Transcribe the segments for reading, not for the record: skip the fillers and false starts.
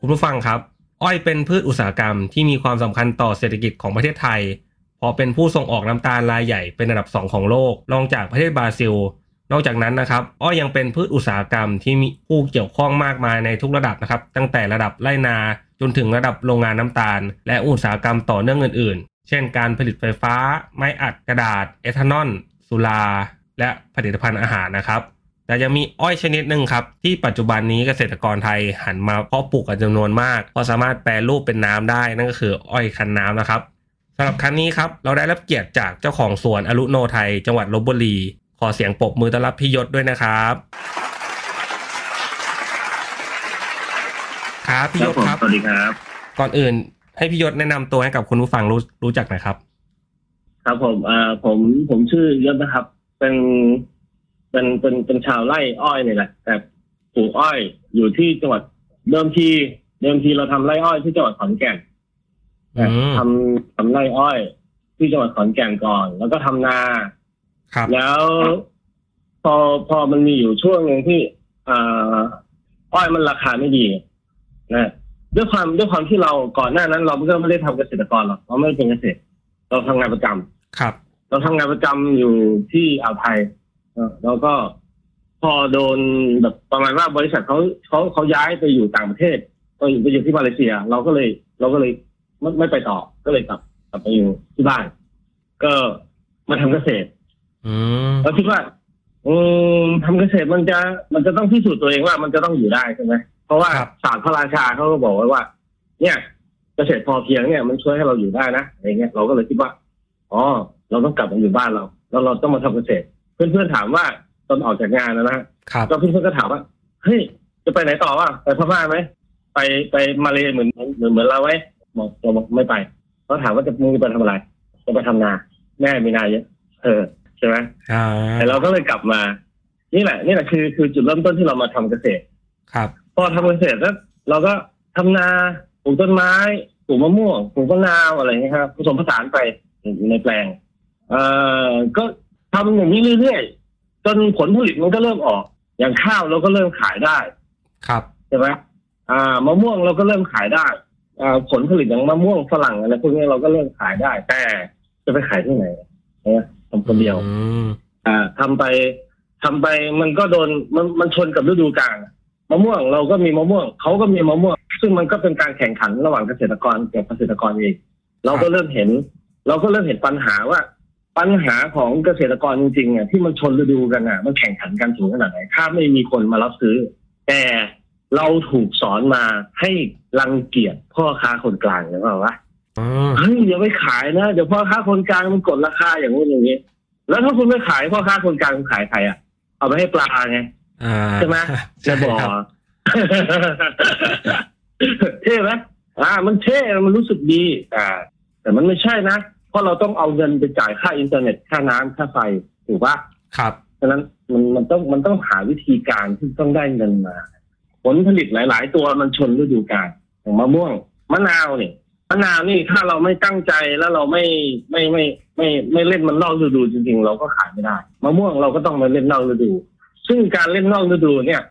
คุณผู้ฟังครับอ้อยเป็นพืชอุตสาหกรรมที่มีความสำคัญต่อเศรษฐกิจของประเทศไทยเพราะเป็นผู้ส่งออกน้ำตาลรายใหญ่เป็นอันดับ2ของโลกรองจากประเทศบราซิลนอกจากนั้นนะครับอ้อยยังเป็นพืชอุตสาหกรรมที่มีผู้เกี่ยวข้องมากมายในทุกระดับนะครับตั้งแต่ระดับไร่นาจนถึงระดับโรงงานน้ำตาลและอุตสาหกรรมต่อเนื่องอื่นๆเช่นการผลิตไฟฟ้าไม้อัดกระดาษเอทานอลสุราและผลิตภัณฑ์อาหารนะครับแต่ยังมีอ้อยชนิดหนึ่งครับที่ปัจจุบันนี้เกษตรกรไทยหันมาเพาะปลูกกันจำนวนมากเพราะสามารถแปรรูปเป็นน้ำได้นั่นก็คืออ้อยคั้นน้ำนะครับสำหรับครั้งนี้ครับเราได้รับเกียรติจากเจ้าของสวนอรุโนไทยจังหวัดลพบุรีขอเสียงปรบมือต้อนรับพี่ยศด้วยนะครับครับพี่ยศครับสวัสดีครับก่อนอื่นให้พี่ยศแนะนำตัวให้กับคุณผู้ฟังรู้จักหน่อยครับครับผมชื่อยศนะครับเป็นชาวไร่อ้อยนี่แหละแต่ปลูกอ้อยอยู่ที่จังหวัดเดิมทีเราทำไร่อ้อยที่จังหวัดขอนแก่นทำไร่อ้อยที่จังหวัดขอนแก่นก่อนแล้วก็ทำนาแล้วพอมันมีอยู่ช่วงนึงที่อ้อยมันราคาไม่ดีนะด้วยความที่เราก่อนหน้านั้นเราก็ไม่ได้ทำเกษตรกรหรอกเราไม่ได้เป็นเกษตรเราทำงานประจำครับเราทำงานประจำอยู่ที่อ่าวไทยแล้วก็พอโดนแบบประมาณว่าบริษัทเขาย้ายไปอยู่ต่างประเทศไปอยู่ที่มาเลเซียเราก็เลยไม่ไปต่อก็เลยกลับไปอยู่ที่บ้านก็มาทำเกษตรเราคิดว่าทำเกษตรมันจะต้องพิสูจน์ตัวเองว่ามันจะต้องอยู่ได้ใช่ไหมเพราะว่าศาสตร์พระราชาเขาก็บอกไว้ว่าเนี่ยเกษตรพอเพียงเนี่ยมันช่วยให้เราอยู่ได้นะอะไรเงี้ยเราก็เลยคิดว่าอ๋อเราต้องกลับมาอยู่บ้านเราแล้วเราต้องมาทำเกษตรเพื่อนๆถามว่าตอนออกจากงานแล้วนะก็เพื่อนๆก็ถามว่าเฮ้ยจะไปไหนต่อวะไปพม่าไหมไปมาเลเหมือนเราไว้เราบอกไม่ไปเขาถามว่าจะมึงจะไปทำอะไรจะไปทำนาแม่มีนาเยอะใช่ไหมแต่เราก็เลยกลับมานี่แหละคือจุดเริ่มต้นที่เรามาทำเกษตรครับพอทำเกษตรแล้วเราก็ทำนาปลูกต้นไม้ปลูกมะม่วงปลูกมะนาวอะไรอย่างเงี้ยครับผสมผสานไปในแปลงก็ทำอย่างนี้เรื่อยๆจนผลผลิตมันก็เริ่มออกอย่างข้าวเราก็เริ่มขายได้ครับใช่ไหมมะม่วงเราก็เริ่มขายได้ผลผลิตอย่างมะม่วงฝรั่งอะไรพวกนี้เราก็เริ่มขายได้แต่จะไปขายที่ไหนนะทำคนเดียวทำไปมันก็โดนมันชนกับฤดูกาลมะม่วงเราก็มีมะม่วงเขาก็มีมะม่วงซึ่งมันก็เป็นการแข่งขันระหว่างเกษตรกรกับเกษตรกรเองเราก็เริ่มเห็นปัญหาว่าปัญหาของเกษตรกรจริงๆเนี่ยที่มันชนฤดูกันอ่ะมันแข่งขันกันสูงขนาดไหนถ้าไม่มีคนมารับซื้อแต่เราถูกสอนมาให้รังเกียจพ่อค้าคนกลางนะว่ะเฮ้ยอย่าไปขายนะเดี๋ยวพ่อค้าคนกลางมันกดราคาอย่างนู้นอย่างนี้แล้วถ้าคุณไม่ขายพ่อค้าคนกลางขายใครอ่ะเอาไปให้ปลาไงใช่ไหมจะบอกเท่ไหมมันเท่มันรู้สึกดีแต่มันไม่ใช่นะเพราะเราต้องเอาเงินไปจ่ายค่าอินเทอร์เน็ตค่าน้ำค่าไฟถูกปะครับฉะนั้นมันต้องหาวิธีการที่ต้องได้เงินมาผลผลิตหลายๆตัวมันชนฤดูกาลอย่างมะม่วงมะนาวนี่ถ้าเราไม่ตั้งใจแล้วเราไม่เล่นมันนอกฤดูจริงๆเราก็ขายไม่ได้มะม่วงเราก็ต้องมาเล่นนอกฤดูซึ่งการเล่นนอกฤดูเนี่ย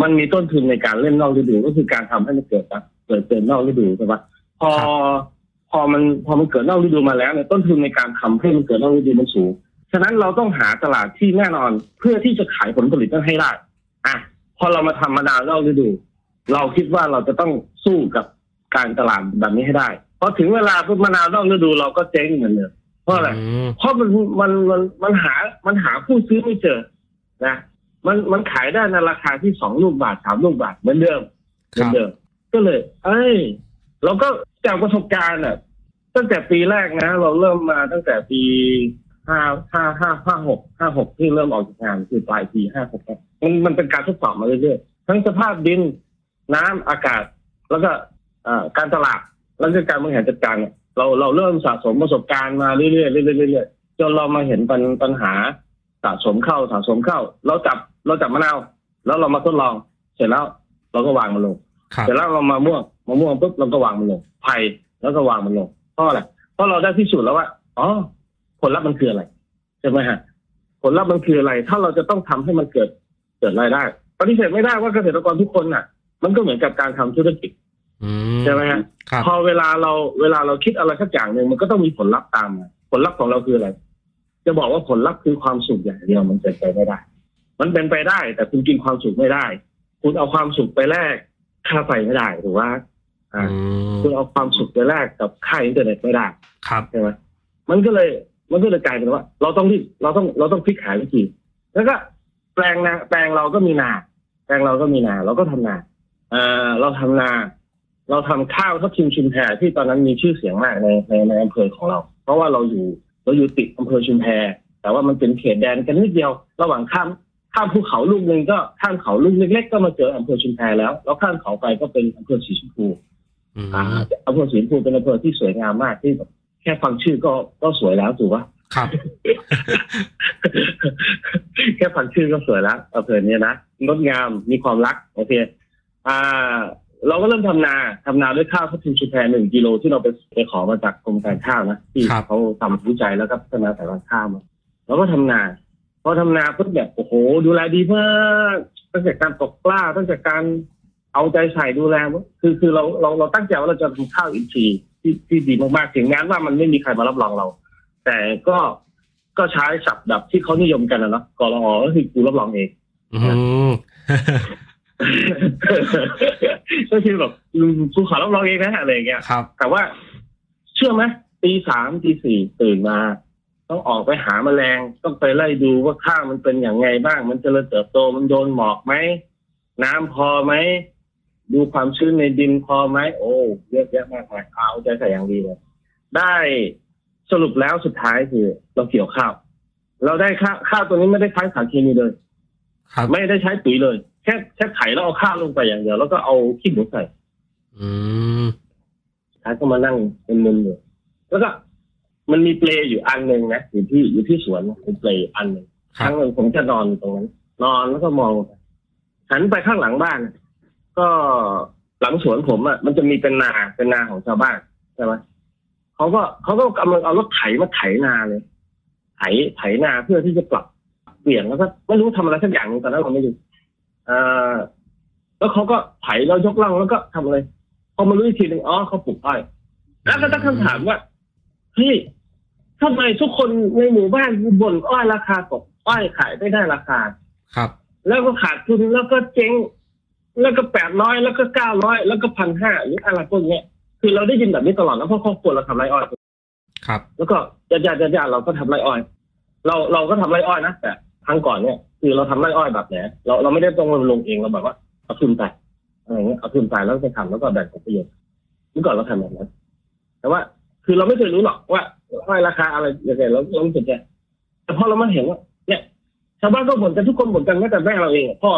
มันมีต้นทุนในการเล่นนอกฤดูก็คือการทำให้มันเกิดนอกฤดูใช่ปะพอมันเกิดนอกฤดูมาแล้วเนี่ยต้นทุนในการทำให้มันเกิดนอกฤดูมันสูงฉะนั้นเราต้องหาตลาดที่แน่นอนเพื่อที่จะขายผลผลิตให้ได้พอเรามาทำมะนาวเล่าฤดูเราคิดว่าเราจะต้องสู้กับการตลาดแบบนี้ให้ได้พอถึงเวลาปุ๊บมะนาวเล่าฤดูเราก็เจ๊งเหมือนเดิมเพราะอะไรเพราะมันหาผู้ซื้อไม่เจอนะมันขายได้ในราคาที่2 ลูกบาท 3 ลูกบาทเหมือนเดิม ก็เลยเราก็จากประสบการณ์อ่ะตั้งแต่ปีแรกนะเราเริ่มมาตั้งแต่ปี56ที่เริ่มออกจากงานคือปลายปี56ครับมันเป็นการทดสอบมาเรื่อยๆทั้งสภาพดินน้ำอากาศแล้วก็การตลาดแล้วก็การบริหารจัดการเราเริ่มสะสมประสบการณ์มาเรื่อยๆเรื่อยๆจนเรามาเห็นปัญหาสะสมเข้าเราจับมะนาวแล้วเรามาทดลองเสร็จแล้วเราก็วางมันลงเสร็จแล้วเรามาม่วงปุ๊บเราก็วางมันลงไผ่แล้วก็วางมันลงเพราะอะไรเพราะเราได้พิสูจน์แล้วว่าอ๋อผลลัพธ์มันคืออะไรใช่ไหมฮะผลลัพธ์มันคืออะไรถ้าเราจะต้องทำให้มันเกิดรายได้ปฏิเสธไม่ได้ว่าเกษตรกรทุกคนน่ะมันก็เหมือนกับการทำธุรกิจใช่ไหมฮะพอเวลาเราคิดอะไรสักอย่างนึงมันก็ต้องมีผลลัพธ์ตามมาผลลัพธ์ของเราคืออะไรจะบอกว่าผลลัพธ์คือความสุขอย่างเดียวมันเป็นไปไม่ได้มันเป็นไปได้แต่คุณกินความสุขไม่ได้คุณเอาความสุขไปแลกค่าไฟไม่ได้หรือว่าคุณเอาความสุขไปแลกกับค่าอินเทอร์เน็ตไม่ได้ใช่ไหมมันก็เลยกลายเป็นว่าเราต้องพลิกหาวิธีแล้วก็แปลงเราก็มีนาเราก็ทำนาเราทำข้าวทับทิมชุมแพที่ตอนนั้นมีชื่อเสียงมากในอำเภอของเราเพราะว่าเราอยู่ติดอำเภอชุมแพแต่ว่ามันเป็นเขตแดนกันนิดเดียวระหว่างข้ามภูเขาลูกนึงก็ข้ามเขาลูกเล็กๆก็มาเจออำเภอชุมแพแล้วข้ามเขาไปก็เป็นอำเภอสีชมพูอำเภอสีชมพูเป็นอำเภอที่สวยงามมากที่แค่ฟังชื่อก็สวยแล้วถูกป่ะครับ แค่ฟังชื่อก็สวยแล้วอำเภอเนี้ยนะงดงามมีความรักโอเคเราก็เริ่มทำนาด้วยข้าวทับทิมชุมแพ1กิโลที่เราไปขอมาจากกรมการข้าวนะที่เขาทำวิจัยแล้วก็พัฒนาสายพันธุ์ข้าวมาเราก็ทำนาพอทำนาปุ๊บเนี่ยโอ้โหดูแลดีมากตั้งแต่การตกปลาตั้งแต่การเอาใจใส่ดูแลคือเราตั้งใจว่าเราจะทำข้าวอินทรีย์ที่ดีมากๆถึงแม้ว่ามันไม่มีใครมารับรองเราแต่ก็ใช้ศัพท์แบบที่เขานิยมกันนะเนาะกลอก็คือกูรับรองเองก็คือแบบกูขอรับรองเองนะอะไรอย่างเงี้ยแต่ว่าเชื่อไหมตีสามตีสี่ตื่นมาต้องออกไปหาแมลงต้องไปไล่ดูว่าข้าวมันเป็นอย่างไงบ้างมันเจริญเติบโตมันโดนหมอกไหมน้ำพอไหมดูความชื้นในดินพอไหมโอ้เยอะแยะมากมายเอาใจใส่อย่างดีเลยได้สรุปแล้วสุดท้ายคือเราเกี่ยวข้าวเราได้ข้าวตัวนี้ไม่ได้ใช้สารเคมีเลยไม่ได้ใช้ปุ๋ยเลยแค่ไถแล้วเอาข้าวลงไปอย่างเดียวแล้วก็เอาขี้หมูใส่ท้ายก็มานั่งเป็นมุมอยู่แล้วก็มันมีเปลอยู่อันนึงนะอยู่ที่สวนเป็นเปลอันนึงครั้งนึงผมจะนอนอยู่ตรงนั้นนอนแล้วก็มองหันไปข้างหลังบ้านก็หลังสวนผมอ่ะมันจะมีเป็นนาของชาวบ้านใช่ไหมเขาก็กำลังเอารถไถมาไถนาเลยไถนาเพื่อที่จะปรับเปลี่ยนแล้วก็ไม่รู้ทำอะไรสักอย่างตอนนั้นผมไม่รู้แล้วเขาก็ไถแล้วยกล่างแล้วก็ทำอะไรพอมารู้อีกทีนึงอ๋อเขาปลูกอ้อยแล้วก็ตั้งคำถามว่าพี่ทำไมทุกคนในหมู่บ้านบ่นอ้อยราคาตกอ้อยขายไม่ได้ราคาครับแล้วก็ขาดทุนแล้วก็เจ๊งแล้วก็800แล้วก็900แล้วก็1,500หรืออะไรพวกเนี้ยคือเราได้ยินแบบนี้ตลอดแล้วเพราะครอบครัวเราทำไรอ้อยครับแล้วก็ญาติเราก็ทำไรอ้อยเราก็ทำไรอ้อยนะแต่ครั้งก่อนเนี่ยคือเราทำไรอ้อยแบบไหนเราไม่ได้ต้องลงเองเราแบบว่าเอาทุนไปอะไรเงี้ยเอาทุนไปแล้วไปทำแล้วก็แบ่งผลประโยชน์เมื่อก่อนเราทำแบบนั้นแต่ว่าคือเราไม่เคยรู้หรอกว่าอ้อยราคาอะไรยังไงเราไม่สนใจแต่พอเรามาเห็นว่าเนี่ยชาวบ้านก็บ่นกันทุกคนบ่นกันก็แต่แม่เราเองพ่อ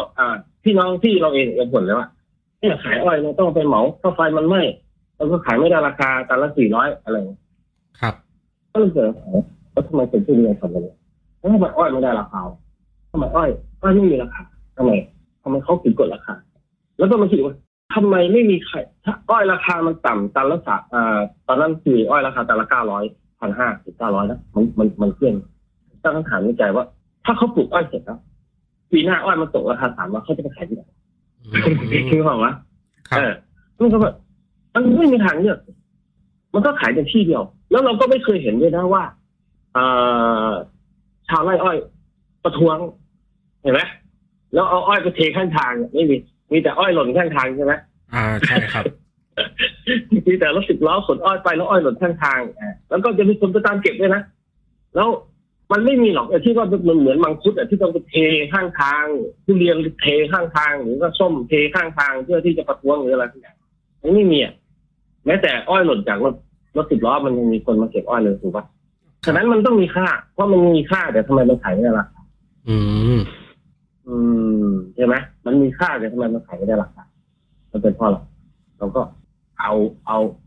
พี่น้องที่เราเองเราบ่นเลยว่าเนี่ยขายอ้อยเราต้องไปเหมาถ้าไฟมันไหม้เราก็ขายไม่ได้ราคาตันละ400อะไรครับก็เลยเกิดแล้วทำไมเป็นที่เรียนทำกันเนี่ยแล้วทำไมอ้อยไม่ได้ราคาทำไมอ้อยไม่มีราคาทำไมเขาถึงกดราคาแล้วก็มาคิดว่าทำไมไม่มีใครถ้าอ้อยราคามันต่ำตันละตอนนั้นคืออ้อยราคาตันละ900 1,500 900นะมันเคลื่อนตั้งคำถามในใจว่าถ้าเขาปลูกอ้อยเสร็จแล้วปีหน้าอ้อยมันตกราคา3 บาทเขาจะไปขายที่ไหนคือเปล่าวะมันก็แบบมันไม่มีทางเลือกมันก็ขายเป็นที่เดียวแล้วเราก็ไม่เคยเห็นด้วยนะว่าชาวไร่อ้อยประท้วงเห็นไหมแล้วเอาอ้อยไปเทข้างทางไม่มีแต่อ้อยหล่นข้างทางใช่ไหมใช่ครับ มีแต่รถ10 ล้อขนอ้อยไปแล้วอ้อยหล่นข้างทางแล้วก็จะมีคนไปตามเก็บด้วยนะแล้วมันไม่มีหรอกไอ้ที่ว่ามันเหมือนมังคุดที่ต้องไปเทข้างทางทุเรียนเทข้างทางหรือก็ส้มเทข้างทางเพื่อที่จะประท้วงหรืออะไรอย่างเงี้ย ไม่มีอ่ะแม้แต่อ้อยหล่นจากรถสิบล้อมันยังมีคนมาเก็บอ้อยเลยถูกปะฉะนั้นมันต้องมีค่าเพราะมันมีค่าแต่ทำไมมันขายไม่ได้ล่ะใช่ไหมมันมีค่าแต่ทำไมมันขายไม่ได้ล่ะมันเป็นเพราะอะไรเราก็เอา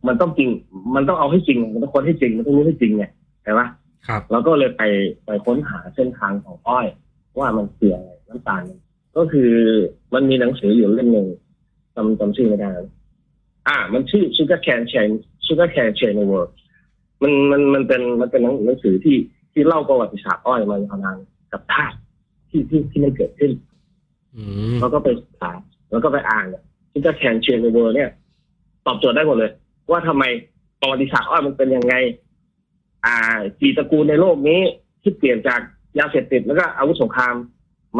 มันต้องจริงมันต้องเอาให้จริงมันต้องค้นให้จริงมันต้องรู้ให้จริงไงใช่ปะครับเราก็เลยไปค้นหาเส้นทางของอ้อยว่ามันเกี่ยวอะไรน้ำตาลก็คือมันมีหนังสืออยู่เล่มหนึ่งจำชื่อไม่ได้มันชื่อ Sugar Changed the World มันเป็นหนังสือที่เล่าประวัติศาสตร์อ้อยมายาวนานกับธาตุที่มันเกิดขึ้นแล้วก็ไปศึกษาแล้วก็ไปอ่าน Sugar Changed the World เนี่ยตอบโจทย์ได้หมดเลยว่าทำไมประวัติศาสตร์อ้อยมันเป็นยังไงกี่ตระกูลในโลกนี้ที่เปลี่ยนจากยาเสพติดแล้วก็อาวุธสงคราม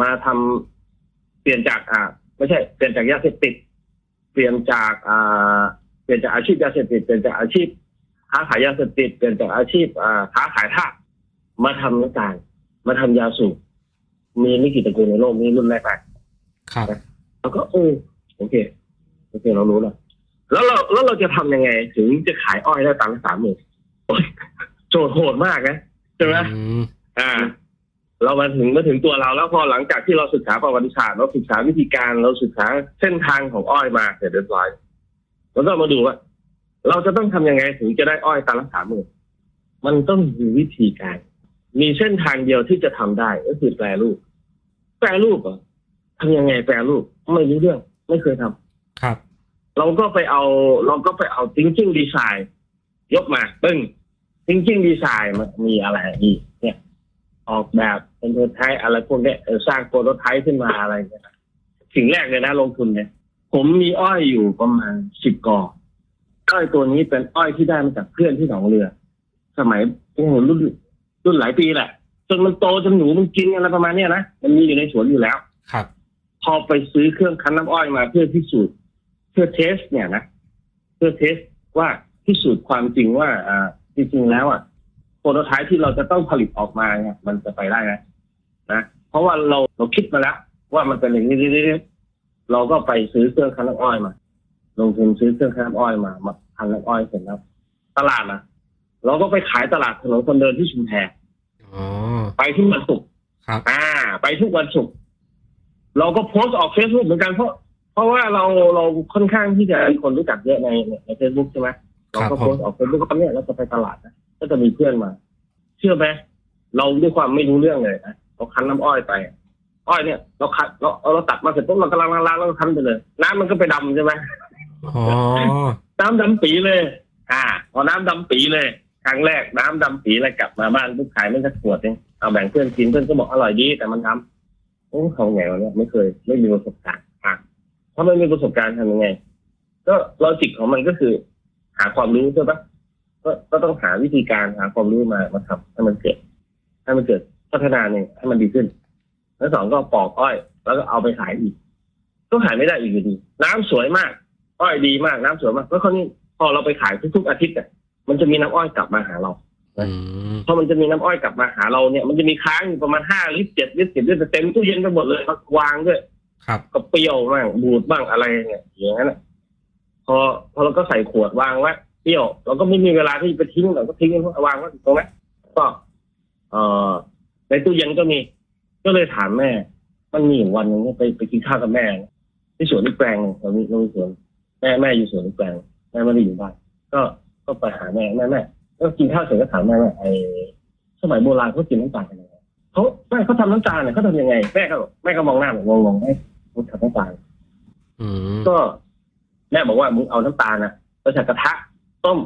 มาทำเปลี่ยนจากยาเสพติดเปลี่ยนจากอาชีพยาเสพติดเปลี่ยนจากอาชีพค้าขายยาเสพติดเปลี่ยนจากอาชีพค้าขายทาสมาทำน้ำตาลมาทำยาสูบมีไม่กี่ตระกูลในโลกนี้รุ่นแรกๆครับแล้วก็โอเคเรารู้แล้วแล้วเราจะทำยังไงถึงจะขายอ้อยได้ตังค์30,000โจทย์โหดมากนะใช่ไหมเรามาถึงตัวเราแล้วพอหลังจากที่เราศึกษาประวัติศาสตร์เราศึกษาวิธีการเราศึกษาเส้นทางของอ้อยมาเสร็จเรียบร้อยเราก็มาดูว่าเราจะต้องทำยังไงถึงจะได้อ้อยตันละ30,000มันต้องมีวิธีการมีเส้นทางเดียวที่จะทำได้ก็คือแปรรูปเหรอทำยังไงแปรรูปไม่รู้เรื่องไม่เคยทำครับเราก็ไปเอา thinking design ยกมาปึ้ง thinking design มันมีอะไรอีกเนี่ยออกแบบเป็นโปรโตไทป์อะไรพวกนี้สร้างโปรโตไทป์ขึ้นมาอะไรเงี้ยสิ่งแรกเลยนะลงทุนเนี่ยผมมีอ้อยอยู่ประมาณ10กออ้อยตัวนี้เป็นอ้อยที่ได้มาจากเพื่อนที่หนองเรือสมัยรุ่นหลายปีแหละจนมันโตจนหนูมันกินอะไรประมาณนี้นะมันมีอยู่ในสวนอยู่แล้วครับพอไปซื้อเครื่องคั้นน้ำอ้อยมาเพื่อพิสูจน์เพื่อเทสเนี่ยนะเพื่อเทสว่าพิสูจน์ความจริงว่าจริงๆแล้วอ่ะโปรโตไทป์ที่เราจะต้องผลิตออกมาเนี่ยมันจะไปได้นะเพราะว่าเราคิดมาแล้วว่ามันเป็นอย่างนี้เราก็ไปซื้อเครื่องคั้นน้ำอ้อยมาลงทุนซื้อเครื่องคั้นน้ำอ้อยมาคั้นน้ำอ้อยเสร็จแล้วตลาดนะเราก็ไปขายตลาดถนนคนเดินที่ชุมแพไปทุกวันศุกร์ครับไปทุกวันศุกร์เราก็โพสต์ออกเฟซบุ๊กเหมือนกันเพราะว่าเราค่อนข้างที่จะมีคนรู้จักเยอะในเฟซบุ๊กใช่ไหมเราก็โพสต์ออกเฟซบุ๊กก็เนี่ยแล้วก็ไปตลาดนะก็จะมีเพื่อนมาเชื่อไหมเราด้วยความไม่รู้เรื่องเลยนะเราคั้นน้ำอ้อยไปอ้อยเนี่ยเราคั้นเราตัดมาเสร็จปุ๊บเราก็ล้างแล้วก็คั้นไปเลยน้ำมันก็ไปดำใช่ไหมน้ำดำปีเลยพอน้ำดำปีเลยครั้งแรกน้ำดำปีเลยกลับมาบ้านลูกขายมันก็ขวดเองเอาแบ่งเพื่อนกินเพื่อนก็บอกอร่อยดีแต่มันน้ำเขาไงวะเนี่ยไม่มีประสบการณ์เพราะไม่มีประสบการณ์ทำยังไงก็ลอจิกของมันก็คือหาความรู้ใช่ปะก็ต้องหาวิธีการหาความรู้มาทำให้มันเกิดพัฒนาเนี่ยให้มันดีขึ้นแล้วสองก็ปอกอ้อยแล้วก็เอาไปขายอีกก็ขายไม่ได้อีกอยู่ดีน้ำสวยมากอ้อยดีมากน้ำสวยมากแล้วคราวนี้พอเราไปขายทุกๆอาทิตย์เนี่ยมันจะมีน้ำอ้อยกลับมาหาเราเพราะมันจะมีน้ำอ้อยกลับมาหาเราเนี่ยมันจะมีค้างอยู่ประมาณ5 ลิตร 7 ลิตร 10 ลิตรเต็มตู้เย็นไปหมดเลยมาวางด้วยก็เปรี้ยวบ้างบูดบ้างอะไรเนี่ยอย่างนั้นพอเราก็ใส่ขวดวางไว้เปรี้ยวเราก็ไม่มีเวลาที่ไปทิ้งเราก็ทิ้งวางไว้ตรงนั้นก็ในตู้เย็นก็มีก็เลยถามแม่มันมีวันนึงไปกินข้าวกับแม่ที่สวนที่แปลงเรามีสวนแม่อยู่สวนที่แปลงแม่ไม่ได้อยู่บ้านก็ไปหาแม่ก็กินข้าวเสร็จก็ถามแม่ว่าไอ้สมัยโบราณเขากินน้ำตาลยังไงเขาแม่เขาทำน้ำตาลเนี่ยเขาทำยังไงแม่ก็มองหน้าแบบงงๆให้เขาทำน้ำตาลก็แม่บอกว่ามึงเอาน้ำตาลนะไปใส่กระทะต้ม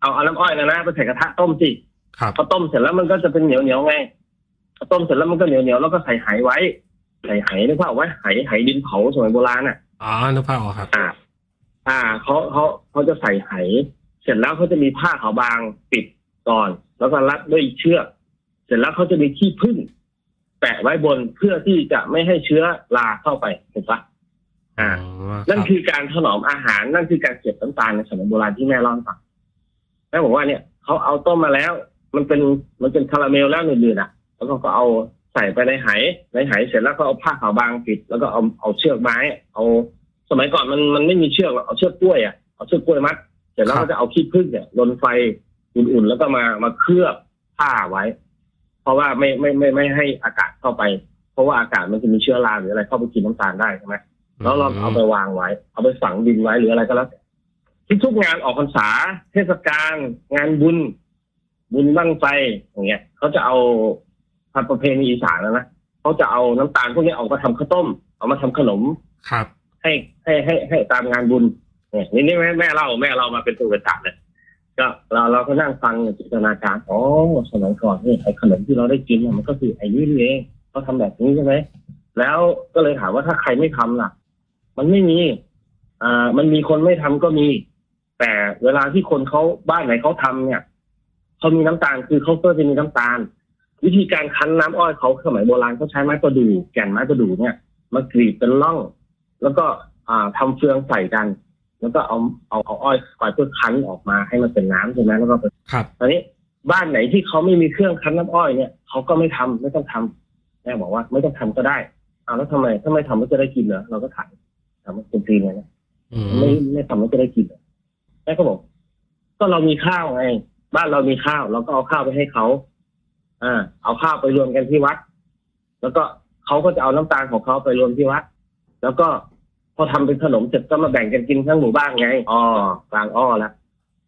เอาน้ำอ้อยนะไปใส่กระทะต้มสิพอต้มเสร็จแล้วมันก็จะเป็นเหนียวไงพอต้มเสร็จแล้วมันก็เหนียวแล้วก็ใส่ไหไว้ใส่ไหนึกภาพไว้ไหดินเผาสมัยโบราณนึกภาพออกครับเขาจะใส่ไหเสร็จแล้วเขาจะมีผ้าขาวบางปิดก่อนแล้วก็รัดด้วยเชือกเสร็จแล้วเขาจะมีขี้ผึ้งแปะไว้บนเพื่อที่จะไม่ให้เชื้อราเข้าไปเห็นปะนั่นคือการถนอมอาหารนั่นคือการเก็บน้ำตาลในสมัยโบราณที่แม่เล่าให้ฟังแม่บอกว่าเนี่ยเขาเอาต้มมาแล้วมันเป็นคาราเมลแล้วหนึ่งๆอ่ะแล้วก็เอาใส่ไปในไหเสร็จแล้วก็เอาผ้าขาวบางปิดแล้วก็เอาเชือกไม้เอาสมัยก่อนมันไม่มีเชือกหรอกเอาเชือกกล้วยอ่ะ เอาเชือกกล้วยมัดเสร็จแล้วก็จะเอาขี้ผึ้งเนี่ยลนไฟอุ่นๆแล้วก็มาเคลือบผ้าไว้เพราะว่าไม่ให้อากาศเข้าไปเพราะว่าอากาศมันจะมีเชื้อราหรืออะไรเข้าไปกินน้ำตาลได้ใช่ไหมแล้วเราเอาไปวางไว้เอาไปฝังดินไว้หรืออะไรก็แล้วแต่ทุกงานออกพรรษาเทศกาลงานบุญบั้งไฟอย่างเงี้ยเขาจะเอาทำประเพณีอีสานแล้วนะเขาจะเอาน้ำตาลพวกนี้ออกมาทำข้าวต้มเอามาทำขนมครับให้ตามงานบุญนี่แม่เล่ามาเป็นตัวประจักษ์เลยก็เราก็นั่งฟังจินตนาการอ๋อสมัยก่อนนี่ไอ้ขนมที่เราได้กินมันก็คือไอ้นี่เองเขาทำแบบนี้ใช่ไหมแล้วก็เลยถามว่าถ้าใครไม่ทำล่ะมันไม่มีมันมีคนไม่ทำก็มีแต่เวลาที่คนเขาบ้านไหนเขาทำเนี่ยเขามีน้ำตาลคือเขาก็จะมีน้ำตาลวิธีการคั้นน้ำอ้อยเขาสมัยโบราณเขาใช้ไม้กระดูกแก่นไม้กระดูกเนี่ยมากรีดเป็นร่องแล้วก็ทำเฟืองใส่กันแล้วก็เอาอ้อยคอยเพื่อคั้นออกมาให้มันเป็นน้ำใช่ไหมแล้วก็เป็นครับตอนนี้บ้านไหนที่เขาไม่มีเครื่องคั้นน้ำอ้อยเนี่ยเขาก็ไม่ทำไม่ต้องทำแม่บอกว่าไม่ต้องทำก็ได้เอาแล้วทำไมทำแล้วจะได้กินเหรอเราก็ถามว่าเป็นจริงไหมนะไม่ทำแล้วจะได้กินเหรอแม่ก็บอกก็เรามีข้าวไงบ้านเรามีข้าวเราก็เอาข้าวไปให้เขาเอาข้าวไปรวมกันที่วัดแล้วก็เขาก็จะเอาน้ำตาลของเขาไปรวมที่วัดแล้วก็พอทำเป็นขนมเสร็จก็มาแบ่งกันกินทั้งหมู่บ้านไงอ๋อกลางอ้อแล้ว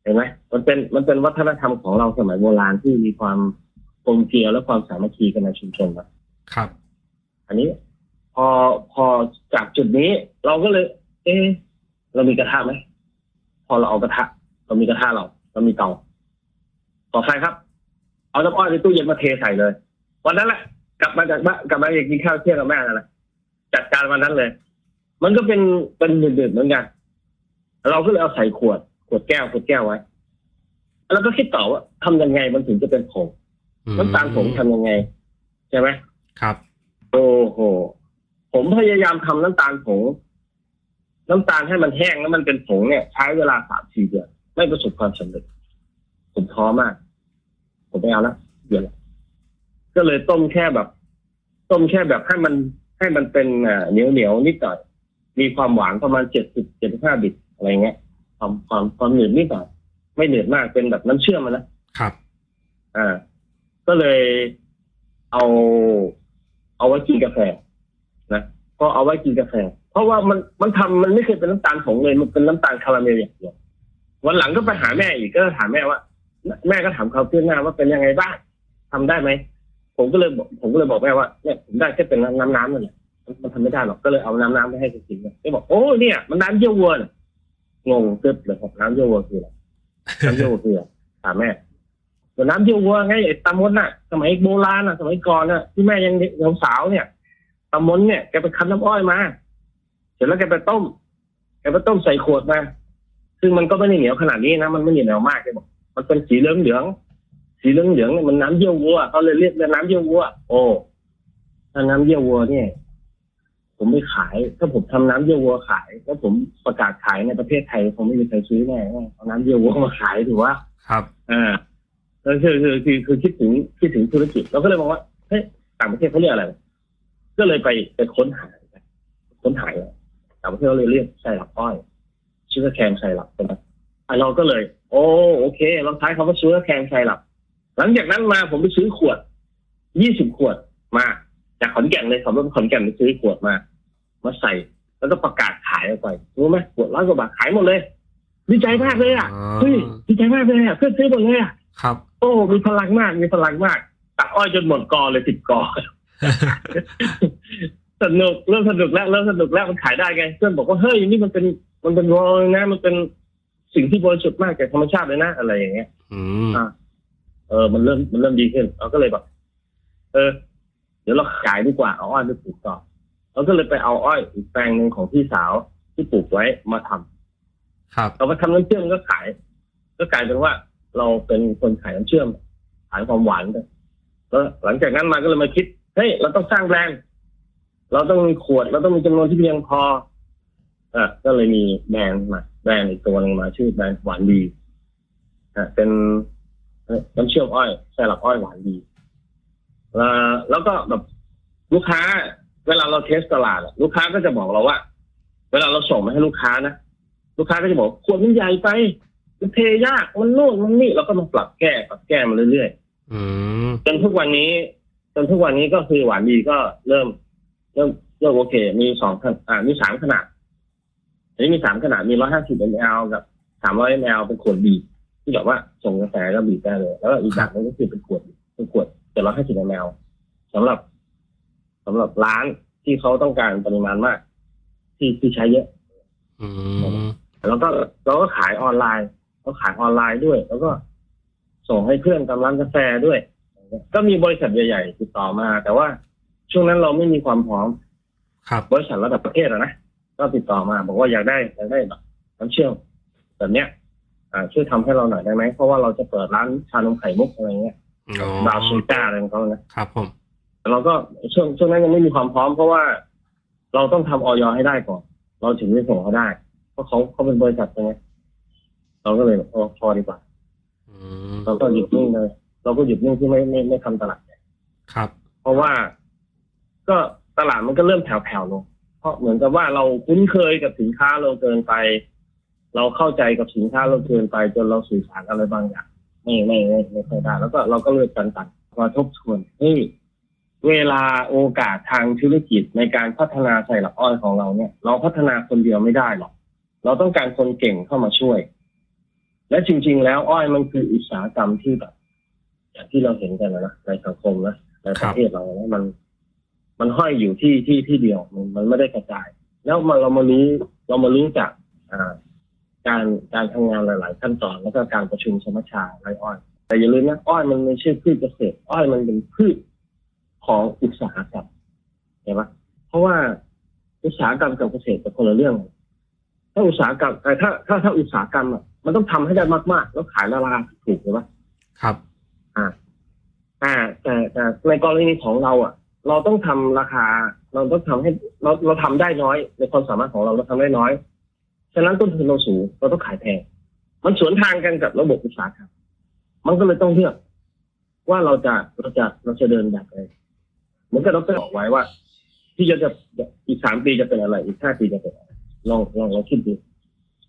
เห็นไหมมันเป็นวัฒนธรรมของเราสมัยโบราณที่มีความกลมเกลียวและความสามัคคีกันในชุมชนครับอันนี้พอจากจุดนี้เราก็เลยเรามีกระทะไหมพอเราเอากระทะเรามีกระทะเรามีเตาต่อใครครับเอาน้ำอ้อยในตู้เย็นมาเทใส่เลยวันนั้นแหละกลับมาอยากกินข้าวเที่ยงกับแม่นั่นแหละจัดการวันนั้นเลยมันก็เป็นดื่มๆเหมือนกันเราก็เลยเอาใส่ขวดแก้วไว้แล้วก็คิดต่อว่าทำยังไงมันถึงจะเป็นผงน้ำตาลผงทำยังไงใช่ไหมครับโอ้โหผมพยายามทำน้ำตาลให้มันแห้งแล้วมันเป็นผงเนี่ยใช้เวลา 3-4 เดือนไม่ประสบความสำเร็จผมท้อมากผมไม่เอาละเดี๋ยวก็เลยต้มแค่แบบให้มันเป็นเหนียวนิดหน่อยมีความหวานประมาณ 70-75 บิตอะไรเงี้ยความหนืดนิดหน่อยไม่หนืดมากเป็นแบบน้ำเชื่อมมันนะครับก็เลยเอาไว้กินกาแฟนะก็เอาไว้กินกาแฟเพราะว่ามันไม่เคยเป็นน้ำตาลผงเลยมันเป็นน้ำตาลคาราเมลอย่างเดียววันหลังก็ไปหาแม่อีกก็ถามแม่ว่าแม่ก็ถามเขาเพื่อนหน้าว่าเป็นยังไงบ้างทำได้ไหมผมก็เลยบอกแม่ว่าเนี่ยผมได้แค่เป็นน้ำนั่นแหละมันทำไม่ได้หรอกก็เลยเอาน้ำไปให้กินแม่บอกโอ้เนี่ยมันน้ำเยี่ยววัวงงตึ๊บเลยครับน้ำเยี่ยววัวคืออะไรน้ำเยี่ยววัวคืออะไรถามแม่แต่น้ำเยี่ยววัวไงไอ้ตำมดน่ะสมัยโบราณน่ะสมัยก่อนน่ะที่แม่ยังสาวเนี่ยตำมดเนี่ยแกไปคั้นน้ำอ้อยมาเสร็จแล้วแกไปต้มใส่ขวดมาซึ่งมันก็ไม่ได้เหนียวขนาดนี้นะมันไม่เหนียวมากแกบอกมันเป็นสีเหลืองมันน้ำเยี่ยววัวเขาเลยเรียกว่าน้ำเยี่ยววัวโอ้ถ้าน้ำเยี่ยววัวเนี่ยผมไม่ขายถ้าผมทำน้ำเยี่ยววัวขายแล้วผมประกาศขายในประเทศไทยผมไม่มีใครซื้อแน่เอาน้ำเยี่ยววัวมาขายถือว่าครับแล้วคือคิดถึงธุรกิจเราก็เลยมองว่าเฮ้ยต่างประเทศเขาเรียกอะไรก็เลยไปค้นหาต่างประเทศเขาเลยเรียกไซรัปอ้อยชื่อแคมไซรัปใช่ไหมเราก็เลยโอ้โอเคเราใช้คำว่าซื้อแคมไซรัปหลังจากนั้นมาผมไปซื้อขวด20 ขวดมาจากขอนแก่นเลยขับรถขอนแก่นไปซื้อขวดมาใส่แล้วก็ประกาศขายออกไปรู้ไหมขวด100 กว่าบาทขายหมดเลยดีใจมากเลยอ่ะเฮ้ยดีใจมากเลยอ่ะเพื่อนซื้อหมดเลยอ่ะครับโอ้มีพลังมากตักอ้อยจนหมดกอเลย10 กอ สนุกแล้วมันขายได้ไงเพื่อนบอกว่าเฮ้ยนี่มันเป็นวอลนะมันเป็นสิ่งที่บริสุทธิ์มากจากธรรมชาติเลยนะอะไรอย่างเงี้ยมันเริ่มดีขึ้นเราก็เลยแบบเดี๋ยวเราขายดีกว่าเอาอ้อยไปปลูกต่อเราก็เลยไปเอาอ้อยอีกแปลงนึงของพี่สาวที่ปลูกไว้มาทำครับเราไปทำน้ำเชื่อมก็ขายก็กลายเป็นว่าเราเป็นคนขายน้ำเชื่อมขายความหวานด้วยแล้วหลังจากนั้นมาก็เลยมาคิดเฮ้ยเราต้องสร้างแบรนด์เราต้องมีขวดเราต้องมีจำนวนที่เพียงพอก็เลยมีแบรนด์อีกตัวนึงมาชื่อแบรนด์หวานดีเป็นน้ำเชื่อมอ้อยไซรัปอ้อยหวานดีแล้วก็แบบลูกค้าเวลาเราเทสตลาดลูกค้าก็จะบอกเราว่าเวลาเราส่งมาให้ลูกค้านะ ลูกค้าก็จะบอกขวดมันใหญ่ไปมันเทยากมันโน่นมันนี่เราก็ต้องปรับแก้มาเรื่อยๆจนทุกวันนี้ก็คือหวานดีก็เริ่มโอเคมีมี3ขนาดอันนี้มี3ขนาดมี150 ml กับ300 ml เป็นขวดดีที่แบบว่าส่งกาแฟก็บีบได้เลยแล้วอีกแบบนึงก็คือเป็นขวด750 ml สำหรับร้านที่เขาต้องการปริมาณมากที่ใช้เยอะแล้วก็เราก็ขายออนไลน์ด้วยแล้วก็ส่งให้เพื่อนตามร้านกาแฟด้วยก็มีบริษัทใหญ่ๆติดต่อมาแต่ว่าช่วงนั้นเราไม่มีความพร้อมครับบริษัทระดับประเทศนะก็ติดต่อมาบอกว่าอยากได้แบบน้ำเชื่อมแบบเนี้ยช่วยทำให้เราหน่อยได้ไหมเพราะว่าเราจะเปิดร้านชานมไข่มุกอะไรเงี้ยดาวซูก้าอะไรของเขานะครับผมเราก็ช่วงนั้นยังไม่มีความพร้อมเพราะว่าเราต้องทำออยให้ได้ก่อนเราถึงจะส่งเขาได้เพราะเขาเป็นบริษัทไงเราก็เลยพอดีกว่าเราก็หยุดนิ่งเลยเราก็หยุดนิ่งที่ไม่ทำตลาดครับเพราะว่าก็ตลาดมันก็เริ่มแผ่วๆลงเพราะเหมือนกับว่าเราคุ้นเคยกับสินค้าเราเกินไปเราเข้าใจกับสินค้าเราเกินไปจนเราสื่อสารอะไรบางอย่างไม่ค่อยได้แล้วก็เราก็เลิกกันมาทบทวนเฮ้ยเวลาโอกาสทางธุรกิจในการพัฒนาไซรัปอ้อยของเราเนี่ยเราพัฒนาคนเดียวไม่ได้หรอกเราต้องการคนเก่งเข้ามาช่วยและจริงๆแล้วอ้อยมันคืออุตสาหกรรมที่แบบอย่างที่เราเห็นกันนะในสังคมนะในประเทศเราเนี่ยมันห้อยอยู่ที่เดียวมันไม่ได้กระจายแล้วเรามารู้จากการทำงานหลายๆขั้นตอนแล้วก็การประชุมสมัชชาไร่อ้อยแต่อย่าลืมนะอ้อยมันไม่ใช่พืชเกษตรอ้อยมันเป็นพืชของอุตสาหกรรมเห็นไหมเพราะว่าอุตสาหกรรมกับเกษตรเป็นคนละเรื่องถ้าอุตสาหกรรมถ้าอุตสาหกรรมอ่ะมันต้องทำให้ได้มากๆแล้วขายราคาถูกเห็นไหมครับแต่ในกรณีของเราอ่ะเราต้องทำราคาเราต้องทำให้เราทำได้น้อยในความสามารถของเราทำได้น้อยฉะนั้นต้นทุนเราสูงเราต้องขายแพงมันสวนทางกันกับระบบอุตสาหกรรมมันก็เลยต้องเลือกว่าเราจะเดินแบบอะไรเหมือนกับเราบอกไว้ว่าที่จะอีก3 ปีจะเป็นอะไรอีก5 ปีจะเป็นอะไรลองเราคิดดู